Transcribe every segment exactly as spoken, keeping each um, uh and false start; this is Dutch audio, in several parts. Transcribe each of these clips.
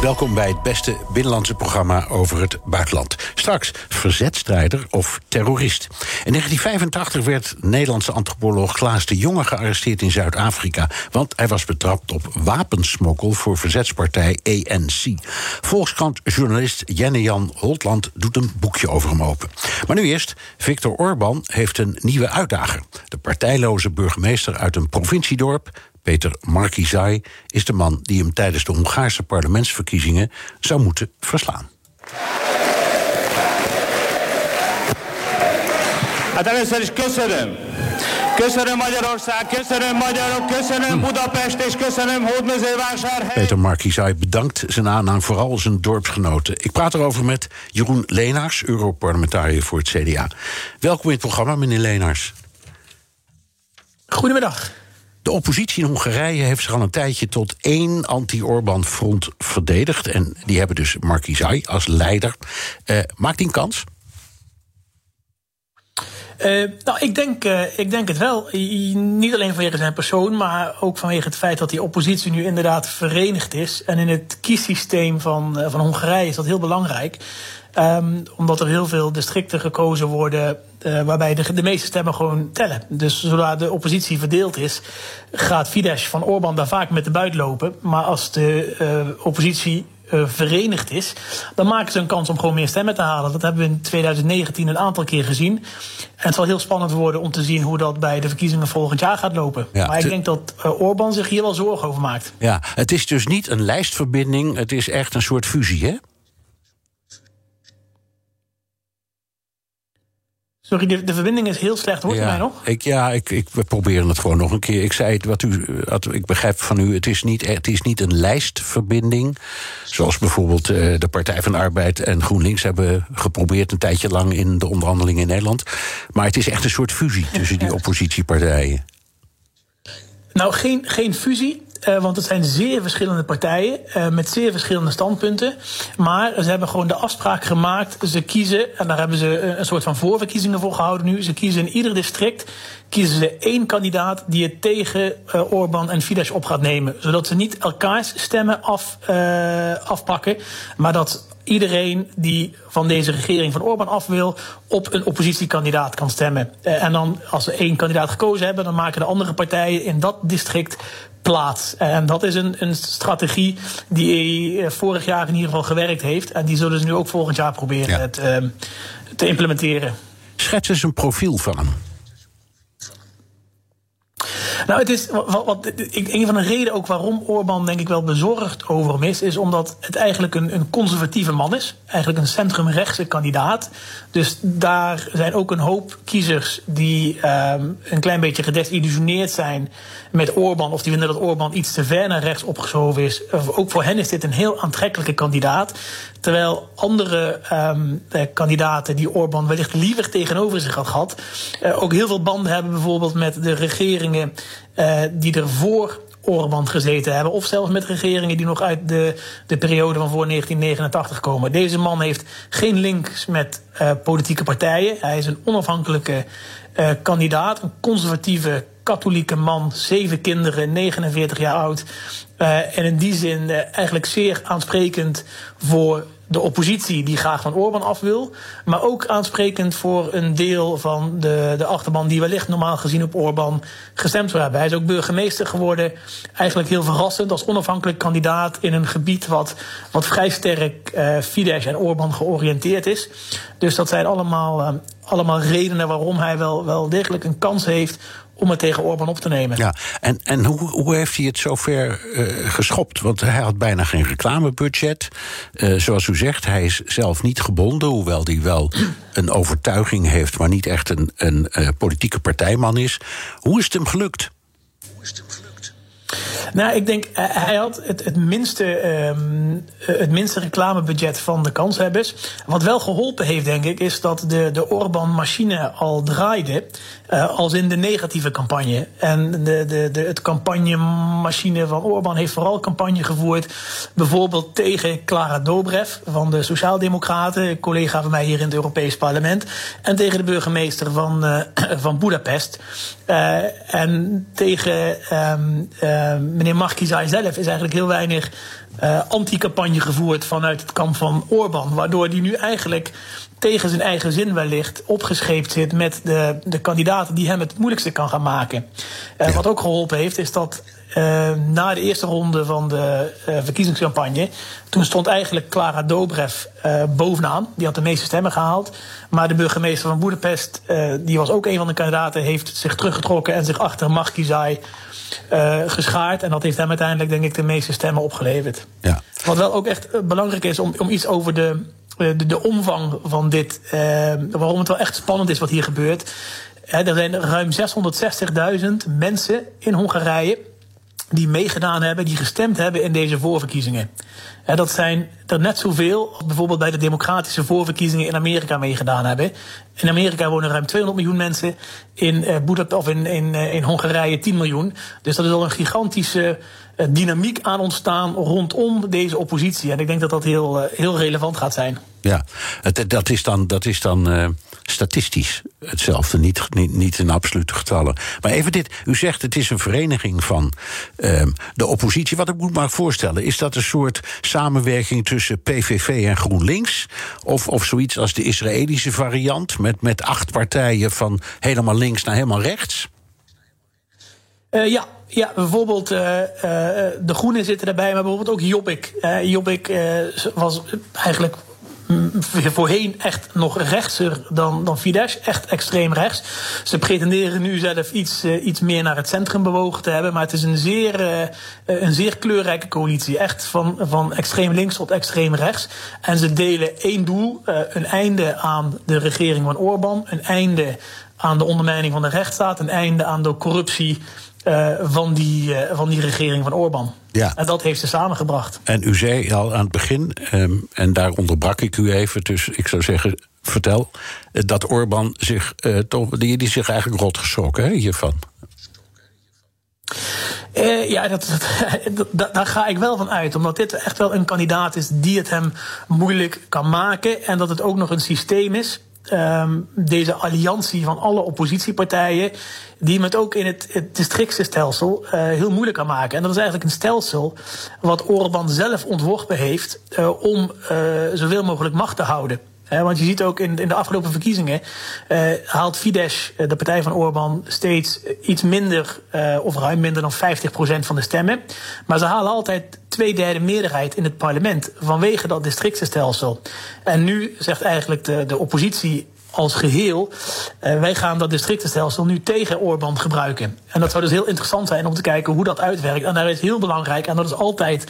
Welkom bij het beste binnenlandse programma over het buitenland. Straks verzetstrijder of terrorist. In negentien vijfentachtig werd Nederlandse antropoloog Klaas de Jonge gearresteerd in Zuid-Afrika, want hij was betrapt op wapensmokkel voor verzetspartij A N C. Volkskrant-journalist Jenne Jan Holtland doet een boekje over hem open. Maar nu eerst, Viktor Orbán heeft een nieuwe uitdager. De partijloze burgemeester uit een provinciedorp, Péter Márki-Zay, is de man die hem tijdens de Hongaarse parlementsverkiezingen zou moeten verslaan. Péter Márki-Zay bedankt zijn aanhang, vooral zijn dorpsgenoten. Ik praat erover met Jeroen Lenaers, Europarlementariër voor het C D A. Welkom in het programma, meneer Lenaers. Goedemiddag. De oppositie in Hongarije heeft zich al een tijdje tot één anti-Orbán-front verdedigd. En die hebben dus Márki-Zay als leider. Uh, maakt die een kans? Uh, nou, ik denk, uh, ik denk het wel. I- niet alleen vanwege zijn persoon, maar ook vanwege het feit dat die oppositie nu inderdaad verenigd is. En in het kiessysteem van, uh, van Hongarije is dat heel belangrijk. Um, omdat er heel veel districten gekozen worden, Uh, waarbij de, de meeste stemmen gewoon tellen. Dus zodra de oppositie verdeeld is, gaat Fidesz van Orbán daar vaak met de buit lopen. Maar als de uh, oppositie uh, verenigd is, dan maken ze een kans om gewoon meer stemmen te halen. Dat hebben we in twintig negentien een aantal keer gezien. En het zal heel spannend worden om te zien hoe dat bij de verkiezingen volgend jaar gaat lopen. Ja, maar ik denk dat uh, Orbán zich hier wel zorgen over maakt. Ja, het is dus niet een lijstverbinding, het is echt een soort fusie, hè? Sorry, de, de verbinding is heel slecht. Hoort u ja, mij nog? Ik, ja, ik, ik, we proberen het gewoon nog een keer. Ik zei wat u, wat, ik begrijp van u, het is niet, het is niet een lijstverbinding. Zoals bijvoorbeeld uh, de Partij van de Arbeid en GroenLinks hebben geprobeerd een tijdje lang in de onderhandelingen in Nederland. Maar het is echt een soort fusie tussen die oppositiepartijen. Nou, geen, geen fusie. Uh, want het zijn zeer verschillende partijen uh, met zeer verschillende standpunten. Maar ze hebben gewoon de afspraak gemaakt. Ze kiezen, en daar hebben ze een soort van voorverkiezingen voor gehouden nu. Ze kiezen in ieder district kiezen ze één kandidaat die het tegen uh, Orbán en Fidesz op gaat nemen. Zodat ze niet elkaars stemmen af, uh, afpakken, maar dat iedereen die van deze regering van Orbán af wil, op een oppositiekandidaat kan stemmen. Uh, en dan, als ze één kandidaat gekozen hebben, dan maken de andere partijen in dat district plaats. En dat is een, een strategie die vorig jaar in ieder geval gewerkt heeft. En die zullen ze nu ook volgend jaar proberen ja. te, um, te implementeren. Schets eens een profiel van hem. Nou, het is wat, wat, een van de redenen ook waarom Orbán denk ik wel bezorgd over hem is, is omdat het eigenlijk een, een conservatieve man is. Eigenlijk een centrumrechtse kandidaat. Dus daar zijn ook een hoop kiezers die um, een klein beetje gedesillusioneerd zijn met Orbán, of die vinden dat Orbán iets te ver naar rechts opgeschoven is. Ook voor hen is dit een heel aantrekkelijke kandidaat. Terwijl andere um, kandidaten die Orbán wellicht liever tegenover zich had gehad, uh, ook heel veel banden hebben bijvoorbeeld met de regeringen Uh, die er voor Orbán gezeten hebben, of zelfs met regeringen die nog uit de, de periode van voor negentien negenentachtig komen. Deze man heeft geen links met uh, politieke partijen. Hij is een onafhankelijke uh, kandidaat, een conservatieve katholieke man, zeven kinderen, negenenveertig jaar oud. Uh, en in die zin uh, eigenlijk zeer aansprekend voor de oppositie die graag van Orbán af wil, maar ook aansprekend voor een deel van de, de achterban die wellicht normaal gezien op Orbán gestemd zou hebben. Hij is ook burgemeester geworden, eigenlijk heel verrassend, als onafhankelijk kandidaat in een gebied wat, wat vrij sterk uh, Fidesz en Orbán georiënteerd is. Dus dat zijn allemaal, uh, allemaal redenen waarom hij wel, wel degelijk een kans heeft om het tegen Orbán op te nemen. Ja, en, en hoe, hoe heeft hij het zover uh, geschopt? Want hij had bijna geen reclamebudget. Uh, zoals u zegt, hij is zelf niet gebonden, hoewel hij wel een overtuiging heeft, maar niet echt een, een uh, politieke partijman is. Hoe is het hem gelukt? Hoe is het hem gelukt? Nou, ik denk, hij had het, het, minste, um, het minste reclamebudget van de kanshebbers. Wat wel geholpen heeft, denk ik, is dat de, de Orbán-machine al draaide. Uh, als in de negatieve campagne. En de, de, de, het campagnemachine van Orbán heeft vooral campagne gevoerd. Bijvoorbeeld tegen Klára Dobrev van de Sociaaldemocraten. Een collega van mij hier in het Europees Parlement. En tegen de burgemeester van, uh, van Budapest. Uh, en tegen um, uh, meneer Márki-Zay zelf is eigenlijk heel weinig uh, anti-campagne gevoerd vanuit het kamp van Orbán. Waardoor die nu eigenlijk tegen zijn eigen zin wellicht opgescheept zit met de, de kandidaten die hem het moeilijkste kan gaan maken. Uh, ja. Wat ook geholpen heeft is dat uh, na de eerste ronde van de uh, verkiezingscampagne, toen stond eigenlijk Klára Dobrev uh, bovenaan. Die had de meeste stemmen gehaald. Maar de burgemeester van Boedapest, uh, die was ook een van de kandidaten, heeft zich teruggetrokken en zich achter Márki-Zay uh, geschaard. En dat heeft hem uiteindelijk, denk ik, de meeste stemmen opgeleverd. Ja. Wat wel ook echt belangrijk is om, om iets over de De, de omvang van dit, eh, waarom het wel echt spannend is wat hier gebeurt. He, er zijn ruim zeshonderdzestigduizend mensen in Hongarije die meegedaan hebben, die gestemd hebben in deze voorverkiezingen. He, dat zijn er net zoveel als bijvoorbeeld bij de democratische voorverkiezingen in Amerika meegedaan hebben. In Amerika wonen ruim tweehonderd miljoen mensen, in, eh, Boedapest, of in, in, in Hongarije tien miljoen. Dus dat is al een gigantische dynamiek aan ontstaan rondom deze oppositie. En ik denk dat dat heel, heel relevant gaat zijn. Ja, dat is dan, dat is dan uh, statistisch hetzelfde, niet, niet, niet in absolute getallen. Maar even dit, u zegt het is een vereniging van uh, de oppositie. Wat ik moet maar voorstellen, is dat een soort samenwerking tussen P V V en GroenLinks? Of, of zoiets als de Israëlische variant met, met acht partijen van helemaal links naar helemaal rechts? Uh, ja. Ja, bijvoorbeeld uh, uh, de Groenen zitten erbij, maar bijvoorbeeld ook Jobbik. Uh, Jobbik uh, was eigenlijk voorheen echt nog rechtser dan, dan Fidesz, echt extreem rechts. Ze pretenderen nu zelf iets, uh, iets meer naar het centrum bewogen te hebben, maar het is een zeer, uh, een zeer kleurrijke coalitie. Echt van, van extreem links tot extreem rechts. En ze delen één doel, uh, een einde aan de regering van Orbán, een einde aan de ondermijning van de rechtsstaat, een einde aan de corruptie Uh, van, die, uh, van die regering van Orbán. Ja. En dat heeft ze samengebracht. En u zei al aan het begin, um, en daar onderbrak ik u even, dus ik zou zeggen, vertel, uh, dat Orbán zich, uh, toch, die, die zich eigenlijk rot geschrokken hè, hiervan. Uh, ja, dat, dat, dat, daar ga ik wel van uit. Omdat dit echt wel een kandidaat is die het hem moeilijk kan maken. En dat het ook nog een systeem is. Um, deze alliantie van alle oppositiepartijen die het ook in het, het districtenstelsel uh, heel moeilijk kan maken. En dat is eigenlijk een stelsel wat Orbán zelf ontworpen heeft uh, om uh, zoveel mogelijk macht te houden. He, want je ziet ook in, in de afgelopen verkiezingen uh, haalt Fidesz, uh, de partij van Orbán, steeds iets minder uh, of ruim minder dan vijftig procent van de stemmen. Maar ze halen altijd twee derde meerderheid in het parlement vanwege dat districtenstelsel. En nu zegt eigenlijk de, de oppositie als geheel, uh, wij gaan dat districtenstelsel nu tegen Orbán gebruiken. En dat zou dus heel interessant zijn om te kijken hoe dat uitwerkt. En daar is heel belangrijk, en dat is altijd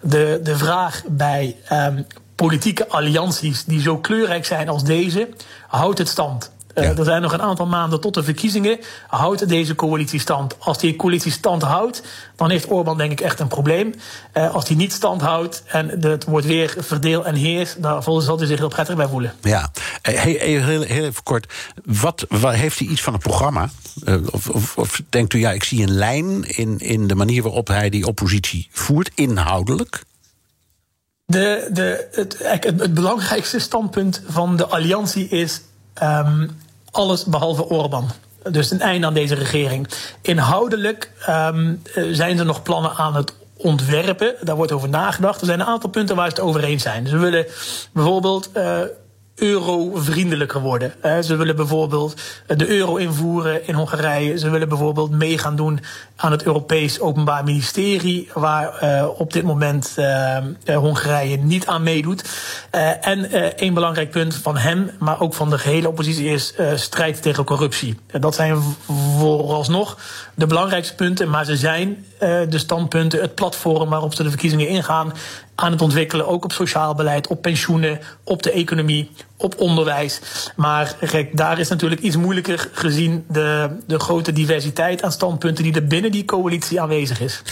de, de vraag bij um, politieke allianties die zo kleurrijk zijn als deze, houdt het stand. Ja. Uh, er zijn nog een aantal maanden tot de verkiezingen. Houdt deze coalitie stand? Als die coalitie stand houdt, dan heeft Orbán denk ik echt een probleem. Uh, als die niet stand houdt en het wordt weer verdeel en heers, dan zal hij zich heel prettig bij voelen. Ja, heel, heel, heel even kort. Wat, wat, heeft hij iets van een programma? Uh, of, of, of denkt u, ja, ik zie een lijn in, in de manier waarop hij die oppositie voert, inhoudelijk? De, de, het, het belangrijkste standpunt van de alliantie is um, alles behalve Orbán. Dus een einde aan deze regering. Inhoudelijk um, zijn er nog plannen aan het ontwerpen. Daar wordt over nagedacht. Er zijn een aantal punten waar ze het over eens zijn. Ze willen bijvoorbeeld Uh, eurovriendelijker worden. Ze willen bijvoorbeeld de euro invoeren in Hongarije. Ze willen bijvoorbeeld mee gaan doen aan het Europees Openbaar Ministerie, waar uh, op dit moment uh, Hongarije niet aan meedoet. Uh, en uh, een belangrijk punt van hem, maar ook van de gehele oppositie, is uh, strijd tegen corruptie. Uh, dat zijn vooralsnog de belangrijkste punten, maar ze zijn uh, de standpunten, het platform waarop ze de verkiezingen ingaan, aan het ontwikkelen, ook op sociaal beleid, op pensioenen, op de economie, op onderwijs. Maar kijk, daar is natuurlijk iets moeilijker gezien de, de grote diversiteit aan standpunten die er binnen die coalitie aanwezig is.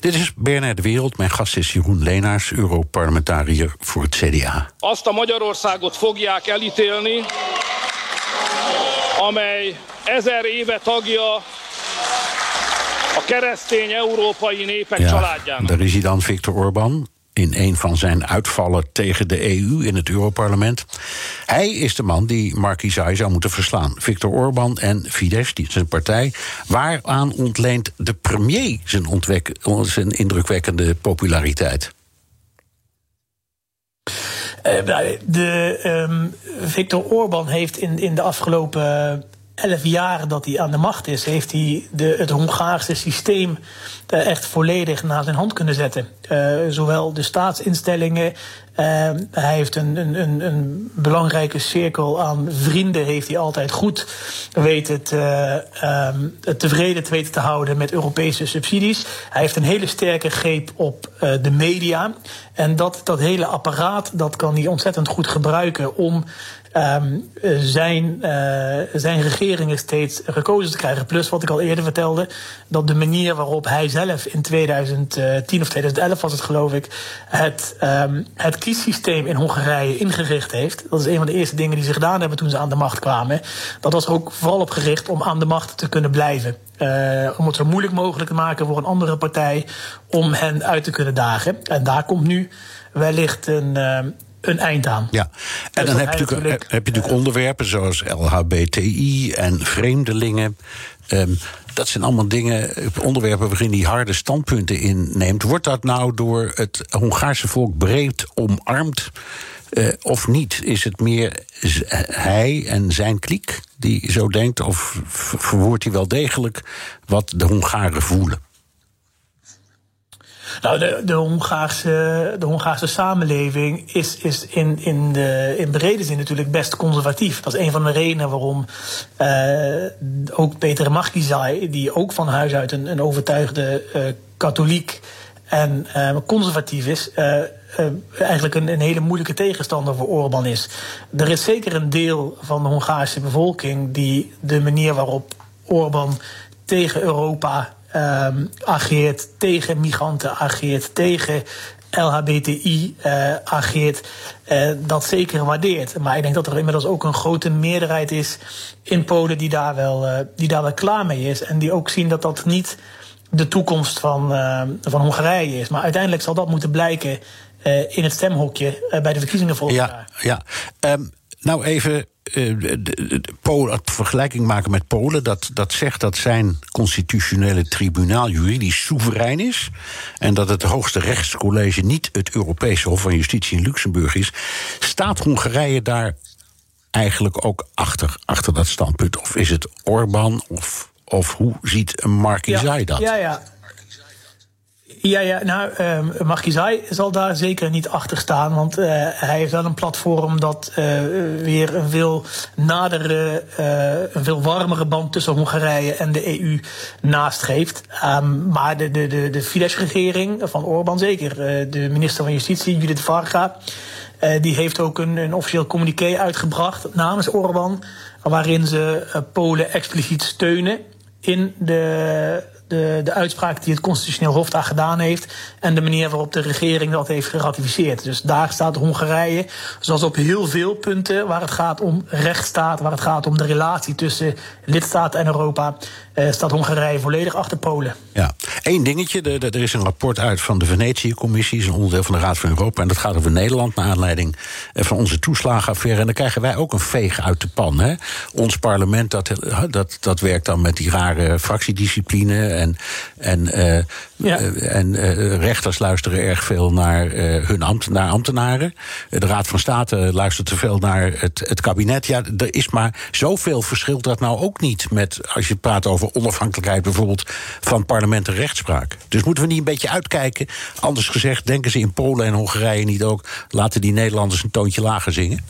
Dit is B N R De Wereld. Mijn gast is Jeroen Lenaers, Europarlementariër voor het C D A. Azt a Magyarországot fogják elítélni, amely ezer éve tagja a keresztény európai népek családjának. Ja, daar is hij dan, Viktor Orbán, in een van zijn uitvallen tegen de E U in het Europarlement. Hij is de man die Márki-Zay zou moeten verslaan. Viktor Orbán en Fidesz, die zijn partij. Waaraan ontleent de premier zijn, ontwek- zijn indrukwekkende populariteit? Uh, de, um, Viktor Orbán heeft in, in de afgelopen elf jaar dat hij aan de macht is, heeft hij de, het Hongaarse systeem uh, echt volledig naar zijn hand kunnen zetten. Uh, zowel de staatsinstellingen. Uh, hij heeft een, een, een belangrijke cirkel aan vrienden, heeft hij altijd goed weet het, uh, um, het tevreden te weten te houden met Europese subsidies. Hij heeft een hele sterke greep op uh, de media. En dat, dat hele apparaat, dat kan hij ontzettend goed gebruiken om Um, zijn, uh, zijn regeringen steeds gekozen te krijgen. Plus wat ik al eerder vertelde, dat de manier waarop hij zelf in tweeduizend tien of tweeduizend elf was het geloof ik, het, um, het kiessysteem in Hongarije ingericht heeft. Dat is een van de eerste dingen die ze gedaan hebben toen ze aan de macht kwamen. Dat was er ook vooral op gericht om aan de macht te kunnen blijven. Uh, om het zo moeilijk mogelijk te maken voor een andere partij om hen uit te kunnen dagen. En daar komt nu wellicht een Uh, een eind aan. Ja, en dus dan heb je natuurlijk, heb je natuurlijk uh, onderwerpen zoals L H B T I en vreemdelingen. Um, dat zijn allemaal dingen, onderwerpen waarin hij harde standpunten inneemt. Wordt dat nou door het Hongaarse volk breed omarmd uh, of niet? Is het meer z- hij en zijn kliek die zo denkt, of v- verwoordt hij wel degelijk wat de Hongaren voelen? Nou, de, de, Hongaarse, de Hongaarse samenleving is, is in, in, de, in brede zin natuurlijk best conservatief. Dat is een van de redenen waarom eh, ook Péter Márki-Zay, die ook van huis uit een, een overtuigde eh, katholiek en eh, conservatief is, Eh, Uh, eigenlijk een, een hele moeilijke tegenstander voor Orbán is. Er is zeker een deel van de Hongaarse bevolking die de manier waarop Orbán tegen Europa Um, ageert, tegen migranten ageert, tegen L H B T I uh, ageert, uh, dat zeker waardeert. Maar ik denk dat er inmiddels ook een grote meerderheid is in Polen die daar wel, uh, die daar wel klaar mee is. En die ook zien dat dat niet de toekomst van, uh, van Hongarije is. Maar uiteindelijk zal dat moeten blijken uh, in het stemhokje uh, bij de verkiezingen volgend jaar. Ja, ja. Um, nou even De, de, de Polen, vergelijking maken met Polen, dat, dat zegt dat zijn constitutionele tribunaal juridisch soeverein is en dat het hoogste rechtscollege niet het Europese Hof van Justitie in Luxemburg is. Staat Hongarije daar eigenlijk ook achter, achter dat standpunt? Of is het Orbán? Of, of hoe ziet Márki-Zay dat? Ja, ja, ja. Ja, ja, nou, uh, Márki-Zay zal daar zeker niet achter staan. Want uh, hij heeft wel een platform dat uh, weer een veel nadere, uh, een veel warmere band tussen Hongarije en de E U nastreeft. Um, maar de, de, de, de Fidesz-regering van Orbán zeker. Uh, de minister van Justitie, Judit Varga, uh, die heeft ook een, een officieel communiqué uitgebracht namens Orbán, waarin ze uh, Polen expliciet steunen in de De, de uitspraak die het Constitutioneel Hof daar gedaan heeft en de manier waarop de regering dat heeft geratificeerd. Dus daar staat Hongarije, zoals op heel veel punten waar het gaat om rechtsstaat, waar het gaat om de relatie tussen lidstaten en Europa, eh, staat Hongarije volledig achter Polen. Ja, één dingetje, de, de, er is een rapport uit van de Venetië-commissie, een onderdeel van de Raad van Europa, en dat gaat over Nederland naar aanleiding van onze toeslagenaffaire. En dan krijgen wij ook een veeg uit de pan, hè? Ons parlement, dat, dat, dat werkt dan met die rare fractiediscipline. En, en, uh, ja. uh, en uh, rechters luisteren erg veel naar uh, hun ambt, naar ambtenaren. De Raad van State luistert te veel naar het, het kabinet. Ja, er is maar zoveel verschil dat nou ook niet met, als je praat over onafhankelijkheid bijvoorbeeld van parlement en rechtspraak. Dus moeten we niet een beetje uitkijken? Anders gezegd, denken ze in Polen en Hongarije niet ook, laten die Nederlanders een toontje lager zingen?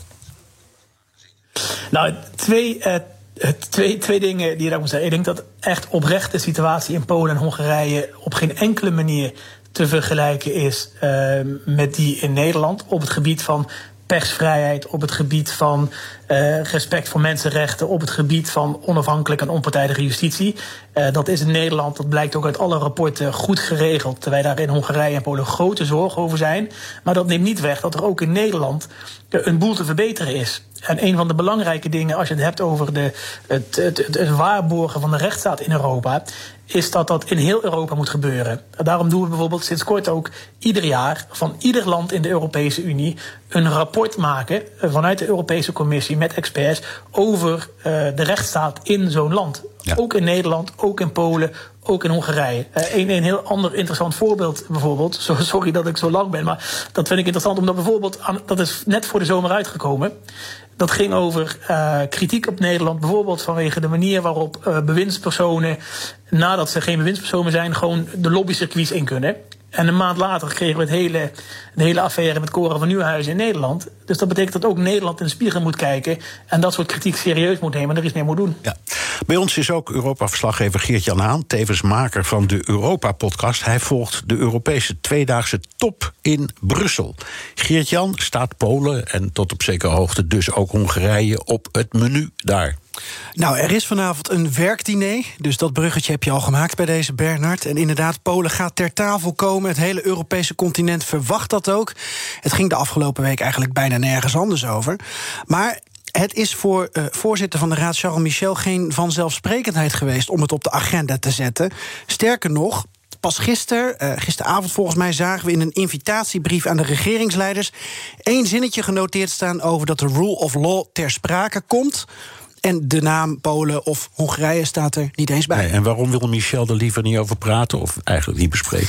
Nou, twee... Uh, Twee, twee dingen die je daar moet zeggen. Ik denk dat echt oprecht de situatie in Polen en Hongarije op geen enkele manier te vergelijken is uh, met die in Nederland op het gebied van persvrijheid, op het gebied van uh, respect voor mensenrechten, op het gebied van onafhankelijke en onpartijdige justitie. Uh, dat is in Nederland, dat blijkt ook uit alle rapporten, goed geregeld, terwijl daar in Hongarije en Polen grote zorgen over zijn. Maar dat neemt niet weg dat er ook in Nederland uh, een boel te verbeteren is. En een van de belangrijke dingen, als je het hebt over de, het, het, het, het waarborgen van de rechtsstaat in Europa, is dat dat in heel Europa moet gebeuren. Daarom doen we bijvoorbeeld sinds kort ook ieder jaar van ieder land in de Europese Unie een rapport maken vanuit de Europese Commissie met experts over uh, de rechtsstaat in zo'n land. Ja. Ook in Nederland, ook in Polen, ook in Hongarije. Uh, een, een heel ander interessant voorbeeld bijvoorbeeld, zo, sorry dat ik zo lang ben, maar dat vind ik interessant omdat bijvoorbeeld, aan, dat is net voor de zomer uitgekomen, dat ging over uh, kritiek op Nederland, bijvoorbeeld vanwege de manier waarop uh, bewindspersonen, nadat ze geen bewindspersonen zijn, gewoon de lobbycircuits in kunnen. En een maand later kregen we het hele, de hele affaire met Cora van Nieuwenhuizen in Nederland. Dus dat betekent dat ook Nederland in de spiegel moet kijken en dat soort kritiek serieus moet nemen en er iets mee moet doen. Ja. Bij ons is ook Europa-verslaggever Geert Jan Hahn, tevens maker van de Europa-podcast. Hij volgt de Europese tweedaagse top in Brussel. Geert Jan, staat Polen en tot op zekere hoogte dus ook Hongarije op het menu daar? Nou, er is vanavond een werkdiner, dus dat bruggetje heb je al gemaakt bij deze Bernard. En inderdaad, Polen gaat ter tafel komen. Het hele Europese continent verwacht dat ook. Het ging de afgelopen week eigenlijk bijna nergens anders over. Maar het is voor uh, voorzitter van de Raad Charles Michel geen vanzelfsprekendheid geweest om het op de agenda te zetten. Sterker nog, pas gisteren, uh, gisteravond volgens mij, zagen we in een invitatiebrief aan de regeringsleiders één zinnetje genoteerd staan over dat de rule of law ter sprake komt. En de naam Polen of Hongarije staat er niet eens bij. Nee, en waarom wil Michel er liever niet over praten of eigenlijk niet bespreken?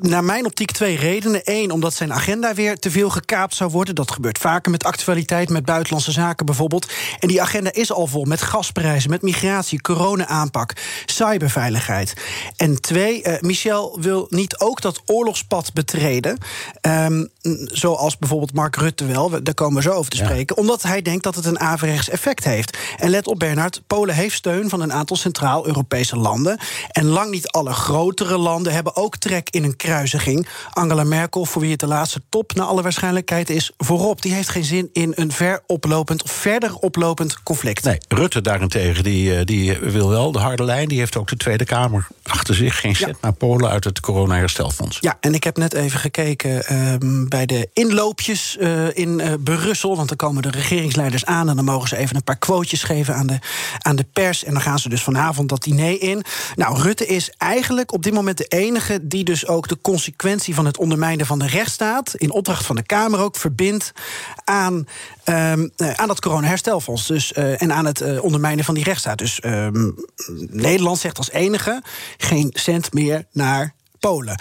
Naar mijn optiek twee redenen. Eén, omdat zijn agenda weer te veel gekaapt zou worden. Dat gebeurt vaker met actualiteit, met buitenlandse zaken bijvoorbeeld. En die agenda is al vol met gasprijzen, met migratie, corona-aanpak, cyberveiligheid. En twee, eh, Michel wil niet ook dat oorlogspad betreden. Um, zoals bijvoorbeeld Mark Rutte wel, daar komen we zo over te spreken. Ja. Omdat hij denkt dat het een averechts effect heeft. En let op, Bernard, Polen heeft steun van een aantal Centraal-Europese landen. En lang niet alle grotere landen hebben ook trek in een kruisiging. Angela Merkel, voor wie het de laatste top naar alle waarschijnlijkheid is, voorop. Die heeft geen zin in een ver oplopend, verder oplopend conflict. Nee, Rutte daarentegen, die, die wil wel de harde lijn. Die heeft ook de Tweede Kamer achter zich. Geen zet ja. naar Polen uit het corona-herstelfonds. Ja, en ik heb net even gekeken um, bij de inloopjes uh, in uh, Brussel. Want dan komen de regeringsleiders aan en dan mogen ze even een paar quotes geven aan de, aan de pers. En dan gaan ze dus vanavond dat diner in. Nou, Rutte is eigenlijk op dit moment de enige die dus ook de consequentie van het ondermijnen van de rechtsstaat, in opdracht van de Kamer ook, verbindt aan, um, aan dat corona-herstelfonds. Dus, uh, en aan het uh, ondermijnen van die rechtsstaat. Dus um, Nederland zegt als enige geen cent meer naar Polen.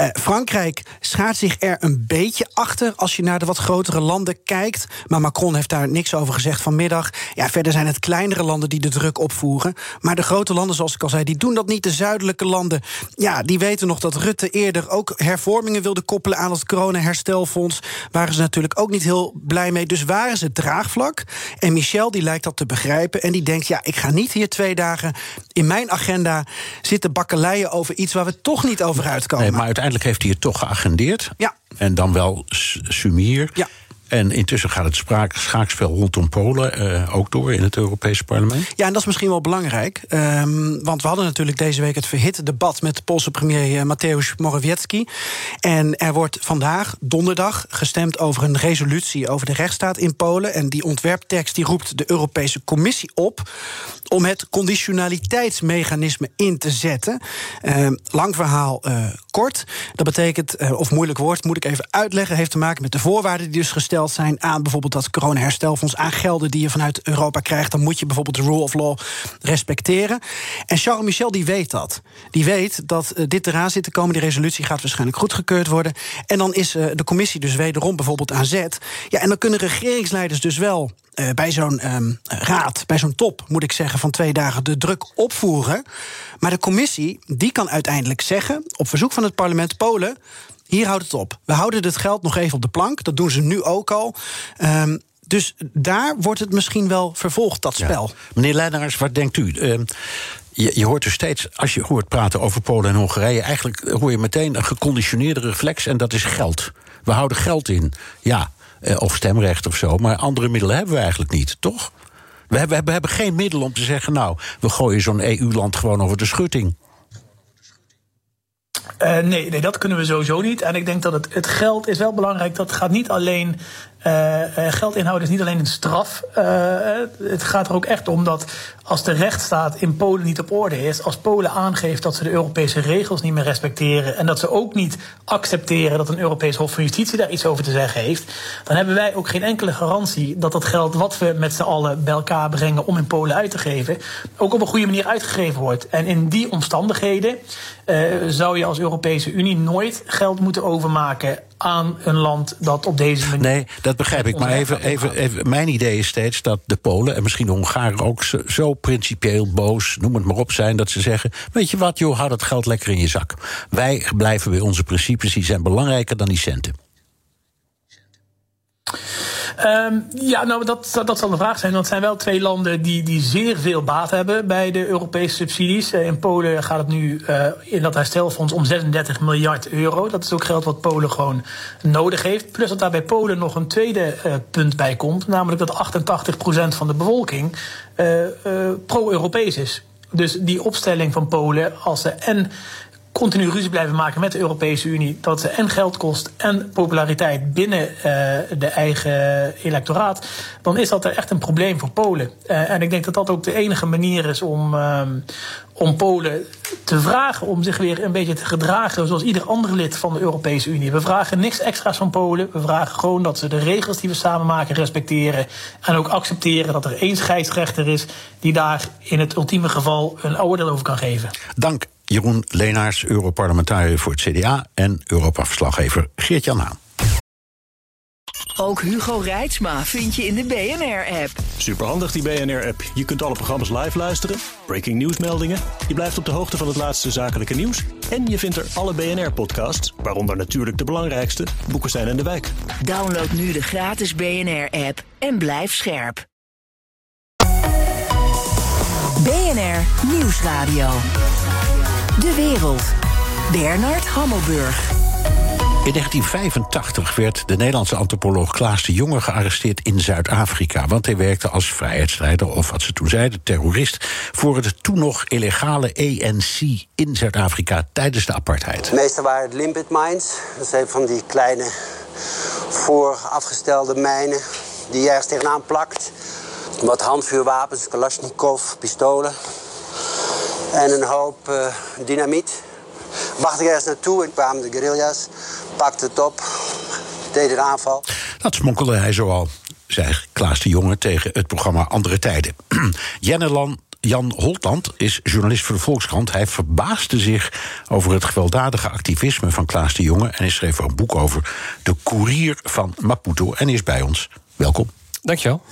Uh, Frankrijk schaart zich er een beetje achter als je naar de wat grotere landen kijkt. Maar Macron heeft daar niks over gezegd vanmiddag. Ja, verder zijn het kleinere landen die de druk opvoeren. Maar de grote landen, zoals ik al zei, die doen dat niet. De zuidelijke landen, ja, die weten nog dat Rutte eerder ook hervormingen wilde koppelen aan het corona-herstelfonds. Waren ze natuurlijk ook niet heel blij mee. Dus waren ze draagvlak. En Michel, die lijkt dat te begrijpen. En die denkt, ja, ik ga niet hier twee dagen in mijn agenda zitten bakkeleien over iets waar we toch niet over uitkomen. Nee, maar uiteindelijk heeft hij het toch geagendeerd. Ja. En dan wel sumier. Ja. En intussen gaat het spraak, schaakspel rondom Polen uh, ook door in het Europese parlement. Ja, en dat is misschien wel belangrijk. Um, want we hadden natuurlijk deze week het verhitte debat met de Poolse premier Mateusz Morawiecki. En er wordt vandaag, donderdag, gestemd over een resolutie over de rechtsstaat in Polen. En die ontwerptekst die roept de Europese Commissie op om het conditionaliteitsmechanisme in te zetten. Uh, lang verhaal uh, kort. Dat betekent, uh, of moeilijk woord, moet ik even uitleggen, heeft te maken met de voorwaarden die dus gesteld zijn aan bijvoorbeeld dat corona-herstelfonds, aan gelden die je vanuit Europa krijgt. Dan moet je bijvoorbeeld de rule of law respecteren. En Charles Michel die weet dat. Die weet dat uh, dit eraan zit te komen. Die resolutie gaat waarschijnlijk goedgekeurd worden. En dan is uh, de commissie dus wederom bijvoorbeeld aan zet. Ja, en dan kunnen regeringsleiders dus wel uh, bij zo'n um, raad, bij zo'n top, moet ik zeggen, van twee dagen de druk opvoeren. Maar de commissie, die kan uiteindelijk zeggen, op verzoek van het parlement Polen, hier houdt het op. We houden dit geld nog even op de plank. Dat doen ze nu ook al. Um, Dus daar wordt het misschien wel vervolgd, dat spel. Ja. Meneer Lenaers, wat denkt u? Uh, je, je hoort dus steeds, als je hoort praten over Polen en Hongarije... eigenlijk hoor je meteen een geconditioneerde reflex, en dat is geld. We houden geld in, ja, uh, of stemrecht of zo... maar andere middelen hebben we eigenlijk niet, toch? We hebben, we hebben geen middel om te zeggen... nou, we gooien zo'n E U-land gewoon over de schutting. Uh, nee, nee, dat kunnen we sowieso niet. En ik denk dat het, het geld is wel belangrijk. Dat gaat niet alleen... Uh, geld inhouden is niet alleen een straf. Uh, het gaat er ook echt om dat als de rechtsstaat in Polen niet op orde is... als Polen aangeeft dat ze de Europese regels niet meer respecteren... en dat ze ook niet accepteren dat een Europees Hof van Justitie daar iets over te zeggen heeft... dan hebben wij ook geen enkele garantie dat dat geld wat we met z'n allen bij elkaar brengen... om in Polen uit te geven, ook op een goede manier uitgegeven wordt. En in die omstandigheden uh, zou je als Europese Unie nooit geld moeten overmaken... aan een land dat op deze manier... Nee, dat begrijp ik. Maar even, even, even, mijn idee is steeds dat de Polen... en misschien de Hongaren ook zo, zo principieel boos... noem het maar op zijn, dat ze zeggen... weet je wat, joh, hou dat geld lekker in je zak. Wij blijven bij onze principes, die zijn belangrijker dan die centen. Um, ja, nou, dat, dat, dat zal de vraag zijn. Want het zijn wel twee landen die, die zeer veel baat hebben bij de Europese subsidies. In Polen gaat het nu uh, in dat herstelfonds om zesendertig miljard euro. Dat is ook geld wat Polen gewoon nodig heeft. Plus dat daar bij Polen nog een tweede uh, punt bij komt. Namelijk dat achtentachtig procent van de bevolking uh, uh, pro-Europees is. Dus die opstelling van Polen, als ze en... continu ruzie blijven maken met de Europese Unie... dat ze en geld kost en populariteit binnen uh, de eigen electoraat... dan is dat echt een probleem voor Polen. Uh, en ik denk dat dat ook de enige manier is om, um, om Polen te vragen... om zich weer een beetje te gedragen zoals ieder ander lid van de Europese Unie. We vragen niks extra's van Polen. We vragen gewoon dat ze de regels die we samen maken respecteren... en ook accepteren dat er één scheidsrechter is... die daar in het ultieme geval een oordeel over kan geven. Dank. Jeroen Lenaers, Europarlementariër voor het C D A... en Europa-verslaggever Geert Jan Hahn. Ook Hugo Reitsma vind je in de B N R-app. Superhandig, die B N R-app. Je kunt alle programma's live luisteren, breaking nieuwsmeldingen... je blijft op de hoogte van het laatste zakelijke nieuws... en je vindt er alle B N R-podcasts, waaronder natuurlijk de belangrijkste... Boeken zijn in de wijk. Download nu de gratis B N R-app en blijf scherp. B N R Nieuwsradio. De Wereld. Bernard Hammelburg. In negentien vijfentachtig werd de Nederlandse antropoloog Klaas de Jonge gearresteerd in Zuid-Afrika, want hij werkte als vrijheidsstrijder, of wat ze toen zeiden, terrorist, voor het toen nog illegale A N C in Zuid-Afrika tijdens de apartheid. Meestal waren het limpet mines, dat zijn van die kleine voorafgestelde mijnen die je ergens tegenaan plakt. Wat handvuurwapens, kalasjnikov, pistolen. En een hoop uh, dynamiet. Wacht ik ergens naartoe en kwamen de guerrilla's. Pakte het op. Deed een aanval. Dat smokkelde hij zoal, zei Klaas de Jonge tegen het programma Andere Tijden. Jenne Jan Holtland is journalist voor de Volkskrant. Hij verbaasde zich over het gewelddadige activisme van Klaas de Jonge... en hij schreef er een boek over, De Koerier van Maputo, en is bij ons. Welkom. Dankjewel.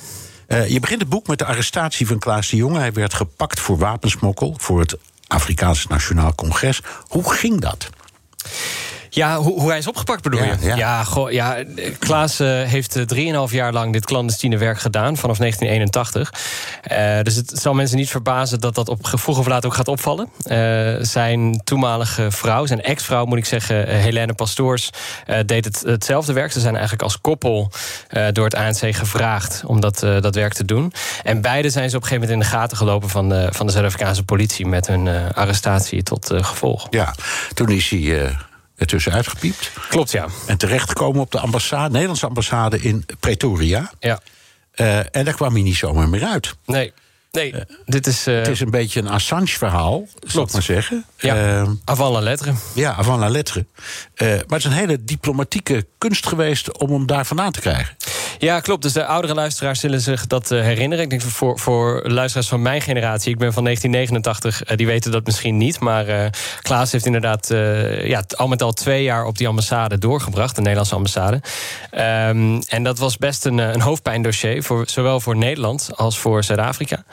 Uh, je begint het boek met de arrestatie van Klaas de Jonge. Hij werd gepakt voor wapensmokkel voor het Afrikaans Nationaal Congres. Hoe ging dat? Ja, hoe, hoe hij is opgepakt bedoel ja, je? Ja, ja, goh, ja Klaas uh, heeft drieënhalf jaar lang dit clandestine werk gedaan, vanaf negentien eenentachtig. Uh, dus het zal mensen niet verbazen dat dat op vroeg of laat ook gaat opvallen. Uh, zijn toenmalige vrouw, zijn ex-vrouw moet ik zeggen, Hélène Pastoors, uh, deed het, hetzelfde werk. Ze zijn eigenlijk als koppel uh, door het A N C gevraagd om dat, uh, dat werk te doen. En beide zijn ze op een gegeven moment in de gaten gelopen van de, van de Zuid-Afrikaanse politie met hun uh, arrestatie tot uh, gevolg. Ja, toen is hij... Uh... ertussen uitgepiept. Klopt, ja. En terechtkomen op de ambassade, Nederlandse ambassade in Pretoria. Ja. Uh, en daar kwam hij niet zomaar meer uit. Nee. Nee, uh, dit is... Uh... Het is een beetje een Assange-verhaal, zal ik maar zeggen. Ja, uh, avant la lettre. Ja, avant la lettre. Uh, maar het is een hele diplomatieke kunst geweest om hem daar vandaan te krijgen. Ja, klopt. Dus de oudere luisteraars zullen zich dat uh, herinneren. Ik denk voor, voor luisteraars van mijn generatie, ik ben van negentien negenentachtig... Uh, die weten dat misschien niet, maar uh, Klaas heeft inderdaad... Uh, ja, al met al twee jaar op die ambassade doorgebracht, de Nederlandse ambassade. Um, en dat was best een, een hoofdpijndossier, voor, zowel voor Nederland als voor Zuid-Afrika.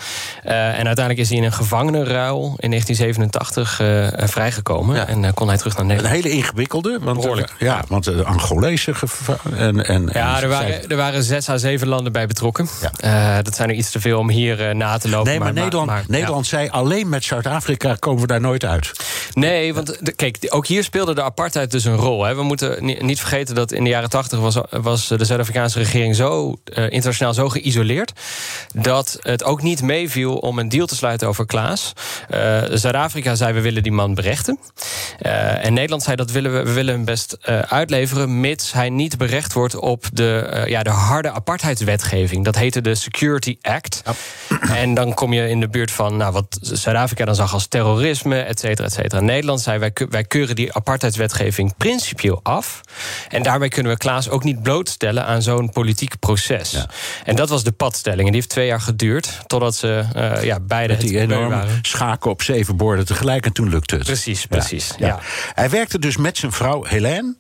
Uh, en uiteindelijk is hij in een gevangenenruil in negentien zevenentachtig uh, vrijgekomen. Ja. En uh, kon hij terug naar Nederland. Een hele ingewikkelde, want, ja, want de Angolese gevangen... En, en, ja, er waren, er waren waren zes à zeven landen bij betrokken. Ja. Uh, dat zijn er iets te veel om hier uh, na te lopen. Nee, maar, maar Nederland, maar, Nederland ja. zei alleen met Zuid-Afrika komen we daar nooit uit. Nee, want de, kijk, ook hier speelde de apartheid dus een rol. Hè. We moeten ni- niet vergeten dat in de jaren tachtig was, was de Zuid-Afrikaanse regering zo uh, internationaal zo geïsoleerd dat het ook niet meeviel om een deal te sluiten over Klaas. Uh, Zuid-Afrika zei we willen die man berechten. Uh, en Nederland zei dat willen we, we willen hem best uh, uitleveren, mits hij niet berecht wordt op de, uh, ja, de harde apartheidswetgeving. Dat heette de Security Act. Ja. En dan kom je in de buurt van nou, wat Zuid-Afrika dan zag als terrorisme, et cetera, et cetera. Nederland zei wij, wij keuren die apartheidswetgeving principieel af. En daarbij kunnen we Klaas ook niet blootstellen aan zo'n politiek proces. Ja. En dat was de padstelling. En die heeft twee jaar geduurd, totdat ze uh, ja, beide met die enorme schaken op zeven borden tegelijk. En toen lukte het. Precies, precies. Ja, ja. Ja. Hij werkte dus met zijn vrouw Hélène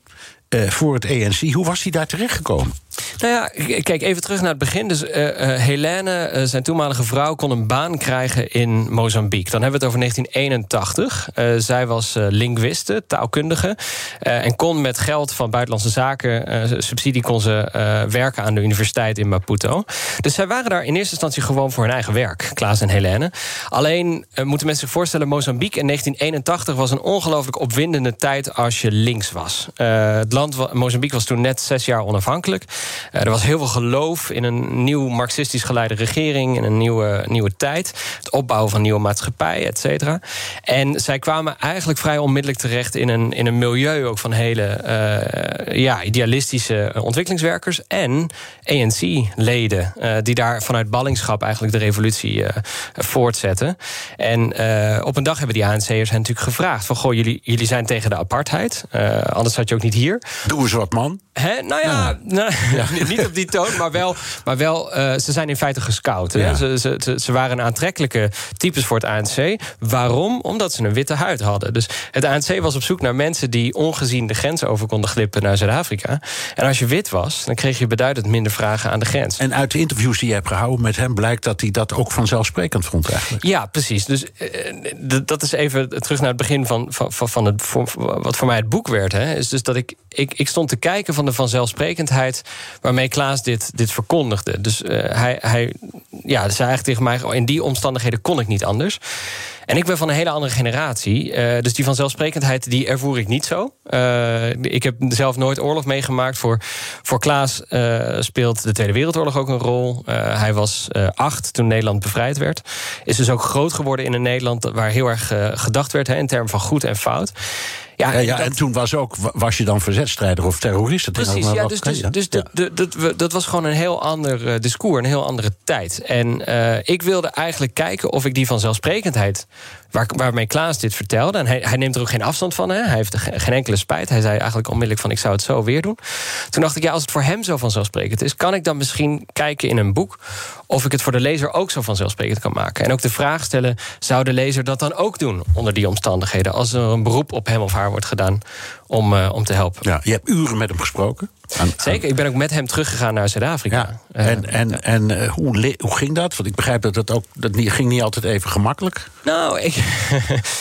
uh, voor het A N C. Hoe was hij daar terechtgekomen? Nou ja, kijk, even terug naar het begin. Dus uh, uh, Hélène, uh, zijn toenmalige vrouw, kon een baan krijgen in Mozambique. Dan hebben we het over negentien eenentachtig. Uh, zij was uh, linguiste, taalkundige. Uh, en kon met geld van buitenlandse zaken, uh, subsidie, kon ze uh, werken aan de universiteit in Maputo. Dus zij waren daar in eerste instantie gewoon voor hun eigen werk, Klaas en Hélène. Alleen uh, moeten mensen zich voorstellen, Mozambique in negentien eenentachtig was een ongelooflijk opwindende tijd als je links was. Uh, het land Mozambique was toen net zes jaar onafhankelijk. Uh, er was heel veel geloof in een nieuw marxistisch geleide regering, in een nieuwe, nieuwe tijd. Het opbouwen van nieuwe maatschappij, et cetera. En zij kwamen eigenlijk vrij onmiddellijk terecht in een, in een milieu ook van hele uh, ja, idealistische ontwikkelingswerkers en A N C-leden, uh, die daar vanuit ballingschap eigenlijk de revolutie uh, voortzetten. En uh, op een dag hebben die A N C'ers hen natuurlijk gevraagd van goh, jullie, jullie zijn tegen de apartheid, uh, anders zat je ook niet hier. Doe eens wat, man. Hè? Nou ja, nou, ja. Niet op die toon, maar wel, maar wel uh, ze zijn in feite gescout. Ja. Ze, ze, ze waren aantrekkelijke types voor het A N C. Waarom? Omdat ze een witte huid hadden. Dus het A N C was op zoek naar mensen die ongezien de grens over konden glippen naar Zuid-Afrika. En als je wit was, dan kreeg je beduidend minder vragen aan de grens. En uit de interviews die je hebt gehouden met hem blijkt dat hij dat ook vanzelfsprekend vond eigenlijk. Ja, precies. Dus uh, d- dat is even terug naar het begin van, van, van het, voor, wat voor mij het boek werd. Hè. Is dus dat ik, ik, ik stond te kijken van de vanzelfsprekendheid waarmee Klaas dit, dit verkondigde. Dus uh, hij, hij ja, zei eigenlijk tegen mij, in die omstandigheden kon ik niet anders. En ik ben van een hele andere generatie. Uh, dus die vanzelfsprekendheid die ervoer ik niet zo. Uh, ik heb zelf nooit oorlog meegemaakt. Voor, voor Klaas uh, speelt de Tweede Wereldoorlog ook een rol. Uh, hij was uh, acht toen Nederland bevrijd werd. Is dus ook groot geworden in een Nederland waar heel erg uh, gedacht werd, hè, in termen van goed en fout. Ja, ja, ja dat, en toen was ook, was je dan verzetstrijder of terrorist? Precies, ja, dus, dus, dus ja. Dat, dat, dat, dat was gewoon een heel ander discours, een heel andere tijd. En uh, ik wilde eigenlijk kijken of ik die vanzelfsprekendheid, waar, waarmee Klaas dit vertelde, en hij, hij neemt er ook geen afstand van, hè, hij heeft geen enkele spijt, hij zei eigenlijk onmiddellijk van ik zou het zo weer doen. Toen dacht ik, ja, als het voor hem zo vanzelfsprekend is, kan ik dan misschien kijken in een boek of ik het voor de lezer ook zo vanzelfsprekend kan maken. En ook de vraag stellen, zou de lezer dat dan ook doen onder die omstandigheden, als er een beroep op hem of haar wordt gedaan om, uh, om te helpen. Ja, je hebt uren met hem gesproken. Aan, Zeker, aan... ik ben ook met hem teruggegaan naar Zuid-Afrika. Ja, en en, ja. en uh, hoe, le- hoe ging dat? Want ik begrijp dat dat ook dat niet, ging niet altijd even gemakkelijk. Nou, ik,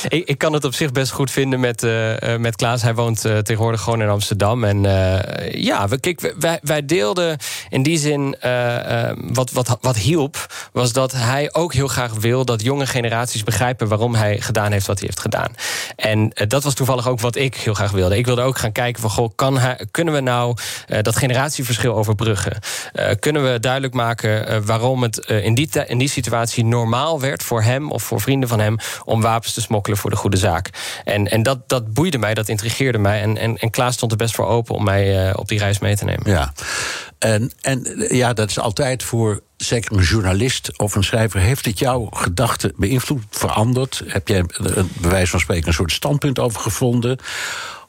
ik, ik kan het op zich best goed vinden met, uh, met Klaas. Hij woont uh, tegenwoordig gewoon in Amsterdam. En uh, ja, we, kijk, wij, wij deelden in die zin uh, uh, wat, wat, wat hielp, was dat hij ook heel graag wil dat jonge generaties begrijpen waarom hij gedaan heeft wat hij heeft gedaan. En uh, dat was toevallig ook wat ik heel graag wilde. Ik wilde ook gaan kijken van, goh, kan hij, kunnen we nou Uh, dat generatieverschil overbruggen? Uh, kunnen we duidelijk maken uh, waarom het uh, in, die ta- in die situatie normaal werd voor hem of voor vrienden van hem om wapens te smokkelen voor de goede zaak? En, en dat, dat boeide mij, dat intrigeerde mij. En, en, en Klaas stond er best voor open om mij uh, op die reis mee te nemen. Ja, en, en ja, dat is altijd voor zeker een journalist of een schrijver. Heeft het jouw gedachten beïnvloed, veranderd? Heb jij bij wijze van spreken een soort standpunt over gevonden?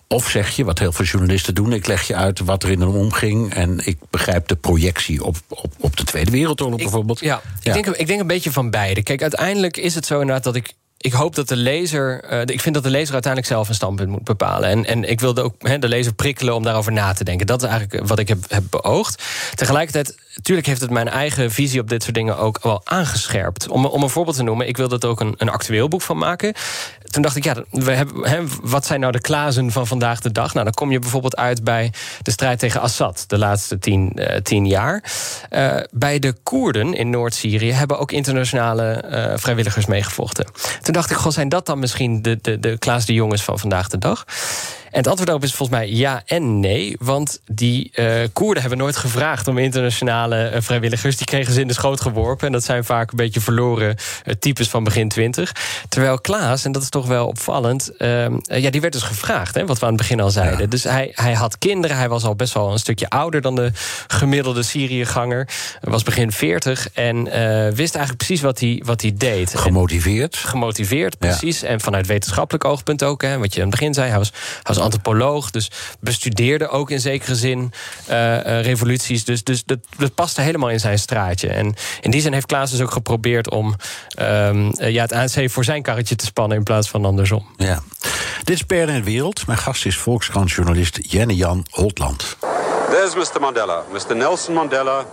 Of zeg je, wat heel veel journalisten doen, ik leg je uit wat er in hem omging en ik begrijp de projectie op, op, op de Tweede Wereldoorlog ik, bijvoorbeeld. Ja, ja. Ik, denk, ik denk een beetje van beide. Kijk, uiteindelijk is het zo inderdaad dat ik... Ik hoop dat de lezer. Uh, ik vind dat de lezer uiteindelijk zelf een standpunt moet bepalen. En, en ik wilde ook he, de lezer prikkelen om daarover na te denken. Dat is eigenlijk wat ik heb, heb beoogd. Tegelijkertijd, natuurlijk heeft het mijn eigen visie op dit soort dingen ook wel aangescherpt. Om, om een voorbeeld te noemen, ik wilde er ook een, een actueel boek van maken. toen dacht ik, ja, we hebben, hè, wat zijn nou de Klaassen van vandaag de dag? Nou, dan kom je bijvoorbeeld uit bij de strijd tegen Assad de laatste tien, uh, tien jaar. Uh, bij de Koerden in Noord-Syrië hebben ook internationale uh, vrijwilligers meegevochten. Toen dacht ik, goh, zijn dat dan misschien de, de, de Klaas de Jongens van vandaag de dag? En het antwoord daarop is volgens mij ja en nee. Want die uh, Koerden hebben nooit gevraagd om internationale uh, vrijwilligers. Die kregen ze in de schoot geworpen. En dat zijn vaak een beetje verloren uh, types van begin twintig. Terwijl Klaas, en dat is toch wel opvallend... Uh, uh, ja, die werd dus gevraagd, hè, wat we aan het begin al zeiden. Ja. Dus hij, hij had kinderen. Hij was al best wel een stukje ouder dan de gemiddelde Syriëganger. Hij was begin veertig en uh, wist eigenlijk precies wat hij, wat hij deed. Gemotiveerd. En, gemotiveerd, precies. Ja. En vanuit wetenschappelijk oogpunt ook. Hè, wat je aan het begin zei, hij was, hij was antropoloog, dus bestudeerde ook in zekere zin uh, uh, revoluties. Dus, dus dat, dat paste helemaal in zijn straatje. En in die zin heeft Klaas dus ook geprobeerd om um, uh, ja, het A N C voor zijn karretje te spannen in plaats van andersom. Ja. Dit is Per en Wereld. Mijn gast is Volkskrant-journalist Jenne Jan Holtland. There's mister Mandela, mister Nelson Mandela,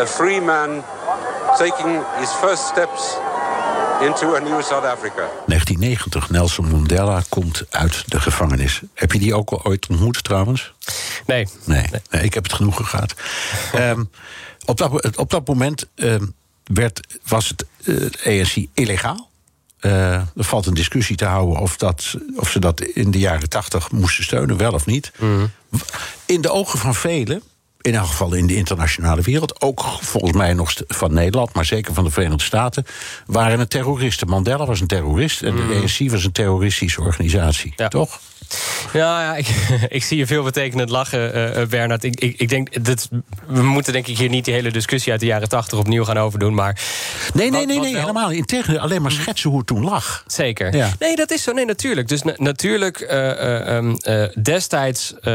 a free man taking his first steps into a new South Africa. negentien negentig, Nelson Mandela komt uit de gevangenis. Heb je die ook al ooit ontmoet trouwens? Nee. Nee, nee ik heb het genoeg gehad. um, op, dat, op dat moment um, werd, was het uh, A N C illegaal. Uh, er valt een discussie te houden of, dat, of ze dat in de jaren tachtig moesten steunen, wel of niet. Mm. In de ogen van velen, in elk geval in de internationale wereld, ook volgens mij nog van Nederland, maar zeker van de Verenigde Staten, waren het terroristen. Mandela was een terrorist en de A N C was een terroristische organisatie, ja. Toch? Ja, ja ik, ik zie je veelbetekenend lachen, uh, Bernard. Ik, ik, ik denk, dit, we moeten denk ik hier niet die hele discussie uit de jaren tachtig opnieuw gaan overdoen, maar... Nee, nee, wat, nee, nee wel... helemaal niet. Integendeel, alleen maar schetsen hoe het toen lag. Zeker. Ja. Nee, dat is zo. Nee, natuurlijk. Dus na, natuurlijk, uh, uh, uh, destijds uh,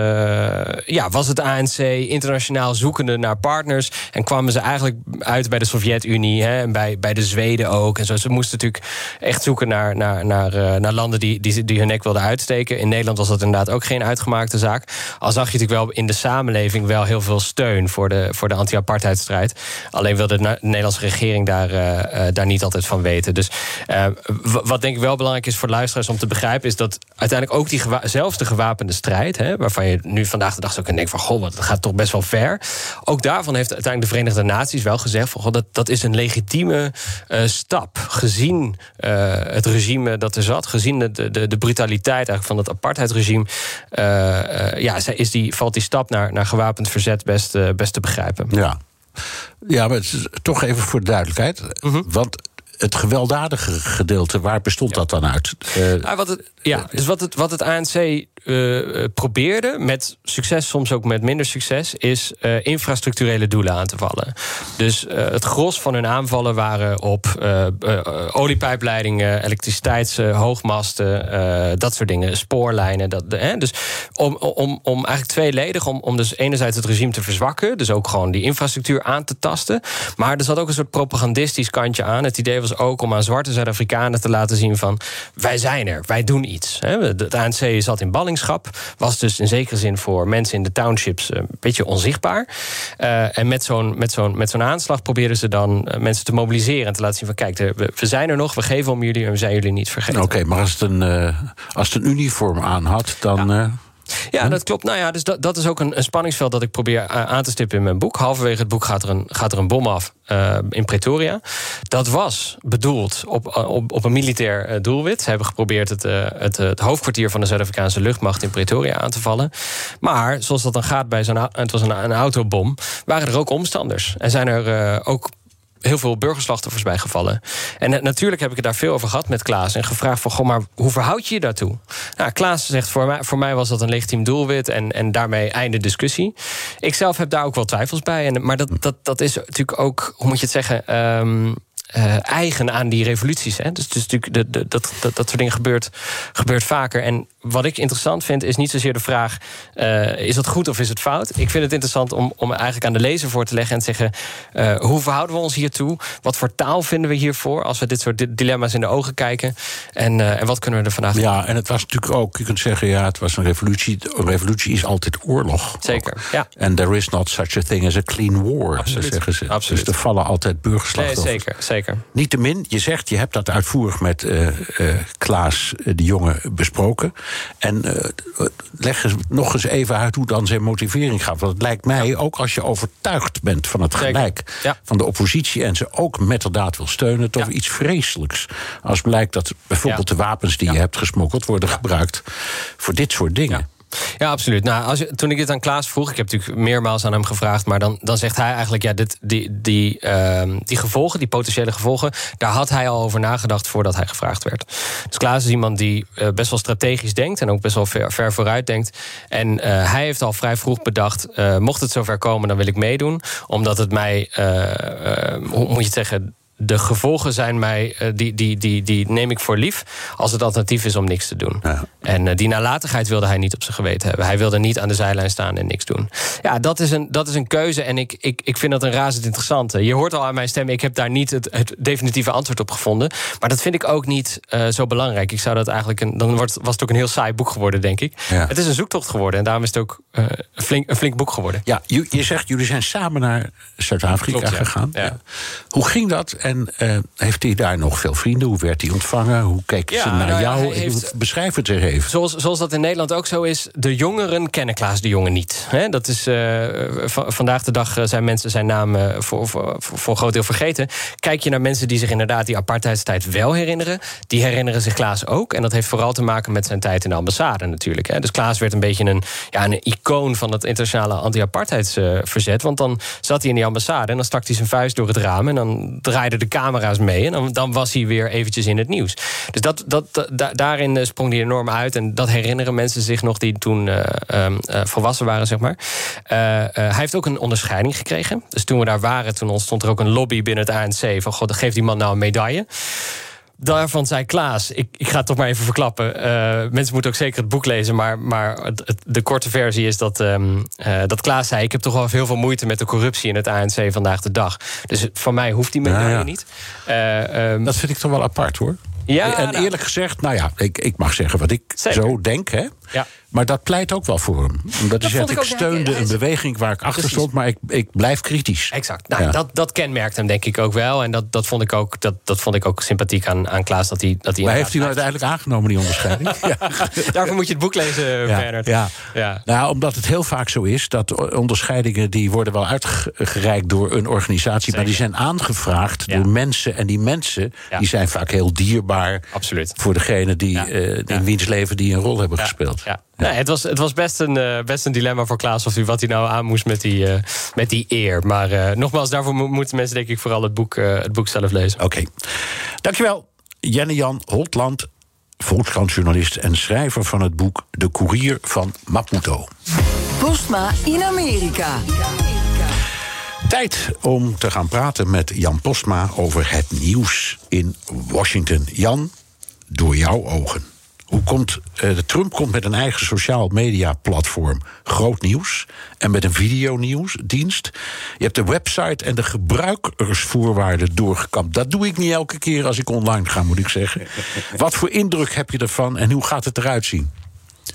ja, was het A N C internationaal zoekende naar partners en kwamen ze eigenlijk uit bij de Sovjet-Unie, hè, en bij, bij de Zweden ook. En zo. Ze moesten natuurlijk echt zoeken naar, naar, naar, uh, naar landen die, die, die hun nek wilden uitsteken. In Nederland was dat inderdaad ook geen uitgemaakte zaak. Al zag je natuurlijk wel in de samenleving wel heel veel steun voor de, voor de anti-apartheidstrijd. Alleen wilde de Nederlandse regering daar, uh, daar niet altijd van weten. Dus uh, wat denk ik wel belangrijk is voor luisteraars om te begrijpen, is dat uiteindelijk ook die gewa- zelfs de gewapende strijd, hè, waarvan je nu vandaag de dag zo kan denken van goh, dat gaat toch best wel ver. Ook daarvan heeft uiteindelijk de Verenigde Naties wel gezegd van goh, dat, dat is een legitieme uh, stap. Gezien uh, het regime dat er zat, gezien de, de, de brutaliteit eigenlijk van dat apartheidsregime, uh, uh, ja, is die, valt die stap naar, naar gewapend verzet best, uh, best te begrijpen. Ja, ja, maar het is toch even voor de duidelijkheid. Mm-hmm. Want het gewelddadige gedeelte, waar bestond ja. dat dan uit? Uh, ah, wat het, ja, dus wat het, wat het A N C Uh, probeerde, met succes, soms ook met minder succes, is uh, infrastructurele doelen aan te vallen. Dus uh, het gros van hun aanvallen waren op uh, uh, oliepijpleidingen, elektriciteitshoogmasten, uh, uh, dat soort dingen, spoorlijnen. Dat, de, hè? Dus om, om, om eigenlijk tweeledig, om, om dus enerzijds het regime te verzwakken, dus ook gewoon die infrastructuur aan te tasten, maar er zat ook een soort propagandistisch kantje aan. Het idee was ook om aan zwarte Zuid-Afrikanen te laten zien van, wij zijn er, wij doen iets. Hè? Het A N C zat in ballingschap, was dus in zekere zin voor mensen in de townships een beetje onzichtbaar. Uh, en met zo'n, met, zo'n, met zo'n aanslag probeerden ze dan mensen te mobiliseren en te laten zien van kijk, we, we zijn er nog, we geven om jullie en we zijn jullie niet vergeten. Oké, okay, maar als het, een, uh, als het een uniform aan had, dan... Ja. Uh... Ja, dat klopt. Nou ja, dus dat, dat is ook een, een spanningsveld dat ik probeer aan te stippen in mijn boek. Halverwege het boek gaat er een, gaat er een bom af uh, in Pretoria. Dat was bedoeld op, op, op een militair uh, doelwit. Ze hebben geprobeerd het, uh, het, uh, het hoofdkwartier van de Zuid-Afrikaanse luchtmacht in Pretoria aan te vallen. Maar zoals dat dan gaat bij zo'n, het was een, een autobom, waren er ook omstanders. En zijn er uh, ook heel veel burgerslachtoffers bijgevallen. En uh, natuurlijk heb ik het daar veel over gehad met Klaas en gevraagd van, goh, maar hoe verhoud je je daartoe? Nou, Klaas zegt, voor mij, voor mij was dat een legitiem doelwit en, en daarmee einde discussie. Ik zelf heb daar ook wel twijfels bij. En, maar dat, dat, dat is natuurlijk ook, hoe moet je het zeggen, Um, Uh, eigen aan die revoluties. Hè? Dus, dus natuurlijk de, de, dat, dat, dat soort dingen gebeurt, gebeurt vaker. En wat ik interessant vind, is niet zozeer de vraag, Uh, is dat goed of is het fout? Ik vind het interessant om, om eigenlijk aan de lezer voor te leggen en te zeggen, Uh, hoe verhouden we ons hiertoe? Wat voor taal vinden we hiervoor als we dit soort dilemma's in de ogen kijken? En, uh, en wat kunnen we er vandaag... Ja, en het was natuurlijk ook, je kunt zeggen, ja, het was een revolutie. Een revolutie is altijd oorlog. Zeker, ook. Ja. And there is not such a thing as a clean war. Absoluut. Zeggen ze. Absoluut. Dus er vallen altijd burgerslachtoffers. Nee, zeker, zeker. zeker. Niettemin, je zegt, je hebt dat uitvoerig met uh, uh, Klaas de Jonge besproken. En uh, leg eens, nog eens even uit hoe dan zijn motivering gaat. Want het lijkt mij, ja. ook als je overtuigd bent van het gelijk ja. van de oppositie... en ze ook metterdaad wil steunen, toch ja. iets vreselijks. Als blijkt dat bijvoorbeeld ja. de wapens die ja. je hebt gesmokkeld... worden ja. gebruikt voor dit soort dingen. Ja. Ja, absoluut. Nou, als je, toen ik dit aan Klaas vroeg, ik heb natuurlijk meermaals aan hem gevraagd... maar dan, dan zegt hij eigenlijk, ja, dit, die, die, uh, die gevolgen, die potentiële gevolgen... daar had hij al over nagedacht voordat hij gevraagd werd. Dus Klaas is iemand die uh, best wel strategisch denkt... en ook best wel ver, ver vooruit denkt. En uh, hij heeft al vrij vroeg bedacht, uh, mocht het zover komen, dan wil ik meedoen. Omdat het mij, uh, uh, hoe moet je het zeggen... de gevolgen zijn mij, die, die, die, die neem ik voor lief... als het alternatief is om niks te doen. Ja. En die nalatigheid wilde hij niet op zijn geweten hebben. Hij wilde niet aan de zijlijn staan en niks doen. Ja, dat is een, dat is een keuze en ik, ik, ik vind dat een razend interessante. Je hoort al aan mijn stem, ik heb daar niet het, het definitieve antwoord op gevonden. Maar dat vind ik ook niet uh, zo belangrijk. Ik zou dat eigenlijk een, dan wordt, was het ook een heel saai boek geworden, denk ik. Ja. Het is een zoektocht geworden en daarom is het ook uh, flink, een flink boek geworden. Ja, je, je zegt, jullie zijn samen naar Zuid-Afrika gegaan. Ja. Ja. Hoe ging dat... En uh, heeft hij daar nog veel vrienden? Hoe werd hij ontvangen? Hoe keken ja, ze naar nou, jou? Heeft, Beschrijf het er even. Zoals, zoals dat in Nederland ook zo is... de jongeren kennen Klaas de Jonge niet. He, dat is, uh, v- vandaag de dag zijn mensen zijn naam uh, voor, voor, voor een groot deel vergeten. Kijk je naar mensen die zich inderdaad die apartheidstijd wel herinneren... die herinneren zich Klaas ook. En dat heeft vooral te maken met zijn tijd in de ambassade natuurlijk. He. Dus Klaas werd een beetje een, ja, een icoon van het internationale anti-apartheidsverzet. Uh, want dan zat hij in die ambassade en dan stak hij zijn vuist door het raam... en dan draaide de camera's mee en dan, dan was hij weer eventjes in het nieuws. Dus dat, dat, da, daarin sprong hij enorm uit en dat herinneren mensen zich nog die toen uh, uh, volwassen waren, zeg maar. Uh, uh, hij heeft ook een onderscheiding gekregen. Dus toen we daar waren, toen ontstond er ook een lobby binnen het A N C van, god, geef die man nou een medaille. Daarvan zei Klaas, ik, ik ga het toch maar even verklappen... Uh, mensen moeten ook zeker het boek lezen... maar, maar het, de korte versie is dat, um, uh, dat Klaas zei... ik heb toch wel heel veel moeite met de corruptie in het A N C vandaag de dag. Dus van mij hoeft die medaille nou ja. niet. Uh, um, dat vind ik toch wel apart, hoor. Ja, en eerlijk nou. gezegd, nou ja, ik, ik mag zeggen wat ik zeker. zo denk, hè. Ja. Maar dat pleit ook wel voor hem. Omdat hij zegt, ik, ik steunde een beweging waar ik achter stond... maar ik, ik blijf kritisch. Exact. Nou, ja. dat, dat kenmerkt hem denk ik ook wel. En dat, dat, vond, ik ook, dat, dat vond ik ook sympathiek aan, aan Klaas. Dat hij, dat hij maar heeft hij nou uiteindelijk aangenomen, die onderscheiding? ja. Daarvoor moet je het boek lezen, ja. Bernard. Ja. Ja. Nou, omdat het heel vaak zo is dat onderscheidingen... die worden wel uitgereikt door een organisatie... Zeker. Maar die zijn aangevraagd ja. door mensen. En die mensen ja. die zijn vaak heel dierbaar... Absoluut. Voor degene die, ja. uh, in ja. wiens leven die een rol hebben ja. gespeeld. Ja. Ja. Nee, het was, het was best, een, uh, best een dilemma voor Klaas... of u, wat hij nou aan moest met die, uh, met die eer. Maar uh, nogmaals, daarvoor mo- moeten mensen denk ik vooral het boek, uh, het boek zelf lezen. Oké. Okay. Dankjewel, Jenne Jan Holtland, Volkskrantjournalist... en schrijver van het boek De Koerier van Maputo. Postma in Amerika. Tijd om te gaan praten met Jan Postma over het nieuws in Washington. Jan, door jouw ogen. Hoe komt, uh, Trump komt met een eigen sociaal media platform, Groot Nieuws... en met een videonieuwsdienst. Je hebt de website en de gebruikersvoorwaarden doorgekampt. Dat doe ik niet elke keer als ik online ga, moet ik zeggen. Wat voor indruk heb je ervan en hoe gaat het eruit zien?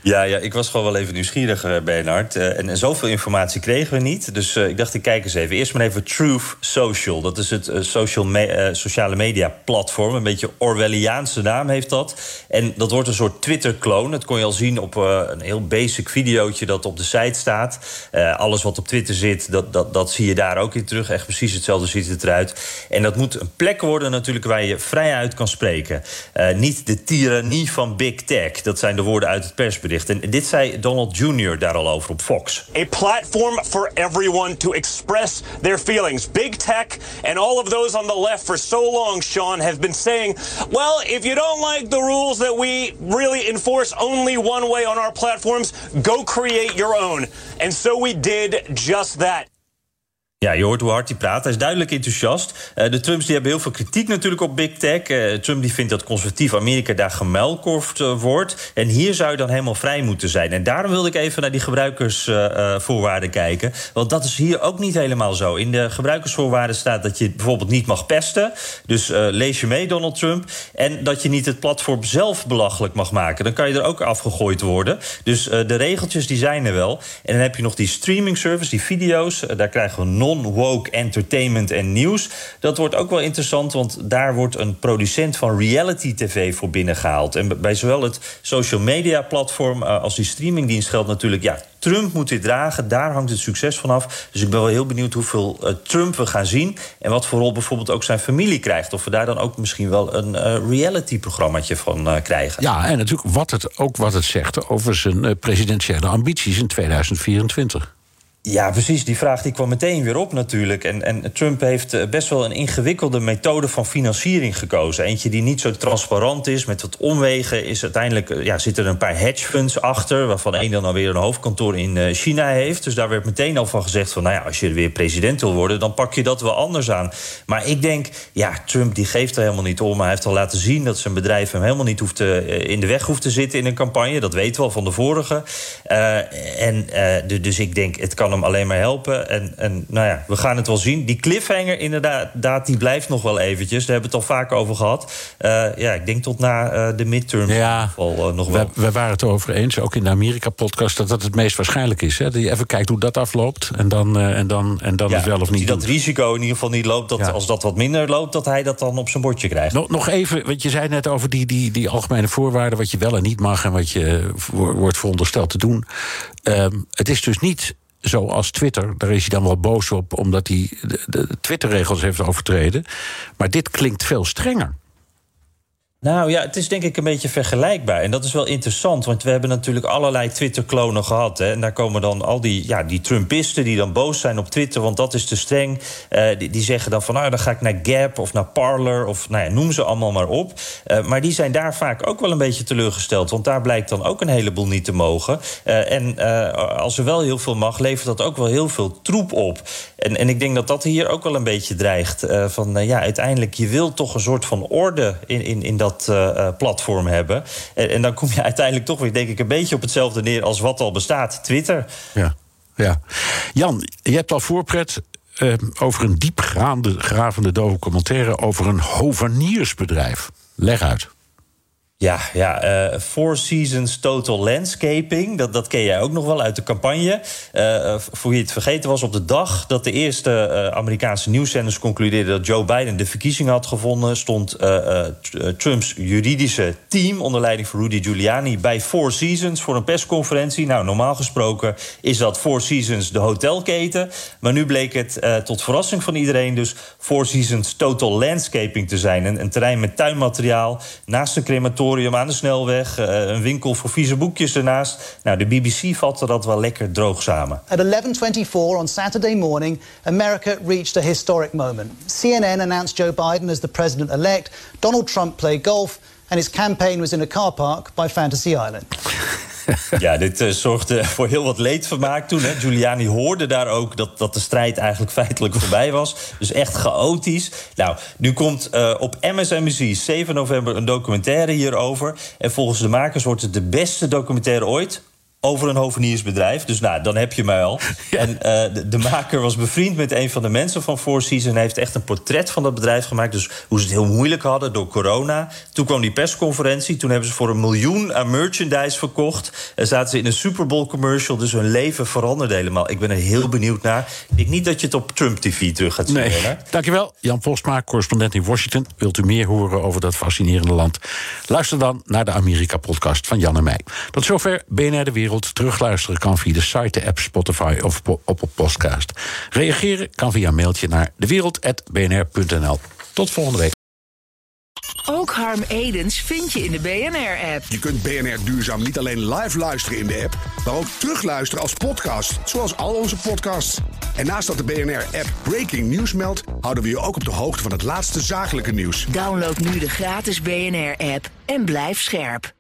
Ja, ja, ik was gewoon wel even nieuwsgierig, Bernard. Uh, en, en zoveel informatie kregen we niet. Dus uh, ik dacht, ik kijk eens even. Eerst maar even Truth Social. Dat is het uh, social me- uh, sociale media platform. Een beetje Orwelliaanse naam heeft dat. En dat wordt een soort Twitter-kloon. Dat kon je al zien op uh, een heel basic videootje dat op de site staat. Uh, alles wat op Twitter zit, dat, dat, dat zie je daar ook in terug. Echt precies hetzelfde ziet het eruit. En dat moet een plek worden natuurlijk waar je vrijheid kan spreken. Uh, niet de tirannie van Big Tech. Dat zijn de woorden uit het persbericht. En dit zei Donald junior daar al over op Fox. A platform for everyone to express their feelings. Big tech and all of those on the left for so long, Sean, have been saying, well, if you don't like the rules that we really enforce only one way on our platforms, go create your own. And so we did just that. Ja, je hoort hoe hard hij praat. Hij is duidelijk enthousiast. Uh, de Trumps die hebben heel veel kritiek natuurlijk op Big Tech. Uh, Trump die vindt dat conservatief Amerika daar gemuilkorfd uh, wordt. En hier zou je dan helemaal vrij moeten zijn. En daarom wilde ik even naar die gebruikersvoorwaarden uh, kijken. Want dat is hier ook niet helemaal zo. In de gebruikersvoorwaarden staat dat je bijvoorbeeld niet mag pesten. Dus uh, lees je mee, Donald Trump. En dat je niet het platform zelf belachelijk mag maken. Dan kan je er ook afgegooid worden. Dus uh, de regeltjes die zijn er wel. En dan heb je nog die streaming service, die video's. Uh, daar krijgen we non non-woke entertainment en nieuws. Dat wordt ook wel interessant, want daar wordt een producent van reality tv voor binnengehaald. En bij zowel het social media platform als die streamingdienst geldt natuurlijk... ja, Trump moet dit dragen, daar hangt het succes van af. Dus ik ben wel heel benieuwd hoeveel uh, Trump we gaan zien... en wat voor rol bijvoorbeeld ook zijn familie krijgt. Of we daar dan ook misschien wel een uh, reality-programmaatje van uh, krijgen. Ja, en natuurlijk wat het, ook wat het zegt over zijn uh, presidentiële ambities in tweeduizend vierentwintig. Ja, precies. Die vraag die kwam meteen weer op natuurlijk. En, en Trump heeft best wel een ingewikkelde methode van financiering gekozen. Eentje die niet zo transparant is, met wat omwegen. Is uiteindelijk ja, zitten er een paar hedge funds achter... waarvan één dan alweer een hoofdkantoor in China heeft. Dus daar werd meteen al van gezegd van... nou ja, als je weer president wil worden, dan pak je dat wel anders aan. Maar ik denk, ja, Trump die geeft er helemaal niet om. Hij heeft al laten zien dat zijn bedrijf hem helemaal niet hoeft te, in de weg hoeft te zitten in een campagne. Dat weten we al van de vorige. Uh, en uh, dus ik denk, het kan hem alleen maar helpen. En, en nou ja, we gaan het wel zien. Die cliffhanger inderdaad, die blijft nog wel eventjes. Daar hebben we het al vaker over gehad. Uh, ja, ik denk tot na uh, de midterm ja, uh, nog wel. We, we waren het over eens, ook in de Amerika-podcast... dat dat het meest waarschijnlijk is. Hè? Dat je even kijkt hoe dat afloopt en dan, uh, en dan, en dan ja, het wel of niet dat doet. Risico in ieder geval niet loopt, dat ja. als dat wat minder loopt... dat hij dat dan op zijn bordje krijgt. Nog, nog even, want je zei net over die, die, die algemene voorwaarden... wat je wel en niet mag en wat je wordt verondersteld te doen. Um, het is dus niet... zoals Twitter, daar is hij dan wel boos op... omdat hij de, de Twitter-regels heeft overtreden. Maar dit klinkt veel strenger. Nou ja, het is denk ik een beetje vergelijkbaar. En dat is wel interessant, want we hebben natuurlijk allerlei Twitter-klonen gehad. Hè. En daar komen dan al die, ja, die Trumpisten die dan boos zijn op Twitter... want dat is te streng. Uh, die, die zeggen dan van, nou, dan ga ik naar Gap of naar Parler... of nou ja, noem ze allemaal maar op. Uh, maar die zijn daar vaak ook wel een beetje teleurgesteld... want daar blijkt dan ook een heleboel niet te mogen. Uh, en uh, als er wel heel veel mag, levert dat ook wel heel veel troep op. En, en ik denk dat dat hier ook wel een beetje dreigt. Uh, van uh, ja, uiteindelijk, je wilt toch een soort van orde in, in, in dat... platform hebben. En dan kom je uiteindelijk toch weer, denk ik, een beetje op hetzelfde neer als wat al bestaat, Twitter. Ja, ja. Jan, je hebt al voorpret uh, over een diepgravende documentaire over een hoveniersbedrijf. Leg uit. Ja, ja uh, Four Seasons Total Landscaping, dat, dat ken jij ook nog wel uit de campagne. Uh, voor wie het vergeten was, op de dag dat de eerste uh, Amerikaanse nieuwszenders concludeerden... dat Joe Biden de verkiezingen had gewonnen... stond uh, uh, Trumps juridische team onder leiding van Rudy Giuliani... bij Four Seasons voor een persconferentie. Nou, normaal gesproken is dat Four Seasons de hotelketen. Maar nu bleek het uh, tot verrassing van iedereen... dus Four Seasons Total Landscaping te zijn. Een, een terrein met tuinmateriaal naast een crematorium... aan de snelweg, een winkel voor vieze boekjes ernaast. Nou, de B B C vatte dat wel lekker droog samen. At eleven twenty-four on Saturday morning, America reached a historic moment. C N N announced Joe Biden as the president-elect. Donald Trump played golf, and his campaign was in a car park by Fantasy Island. Ja, dit uh, zorgde voor heel wat leedvermaak toen. Hè. Giuliani hoorde daar ook dat, dat de strijd eigenlijk feitelijk voorbij was. Dus echt chaotisch. Nou, nu komt uh, op M S N B C zeven november een documentaire hierover. En volgens de makers wordt het de beste documentaire ooit... over een hoveniersbedrijf. Dus nou, dan heb je mij al. Ja. En uh, de, de maker was bevriend met een van de mensen van Four Seasons... en heeft echt een portret van dat bedrijf gemaakt. Dus hoe ze het heel moeilijk hadden door corona. Toen kwam die persconferentie. Toen hebben ze voor een miljoen aan merchandise verkocht. En zaten ze in een Super Bowl commercial. Dus hun leven veranderde helemaal. Ik ben er heel benieuwd naar. Ik denk niet dat je het op Trump T V terug gaat zien. Nee. Hè? Dankjewel. Jan Postma, correspondent in Washington. Wilt u meer horen over dat fascinerende land? Luister dan naar de Amerika-podcast van Jan en mij. Tot zover B N R De Wereld. Terugluisteren kan via de site, de app, Spotify of op op podcast. Reageren kan via een mailtje naar dewereld apenstaartje b n r punt n l. Tot volgende week. Ook Harm Edens vind je in de B N R-app. Je kunt B N R Duurzaam niet alleen live luisteren in de app... maar ook terugluisteren als podcast, zoals al onze podcasts. En naast dat de B N R-app Breaking News meldt... houden we je ook op de hoogte van het laatste zakelijke nieuws. Download nu de gratis B N R-app en blijf scherp.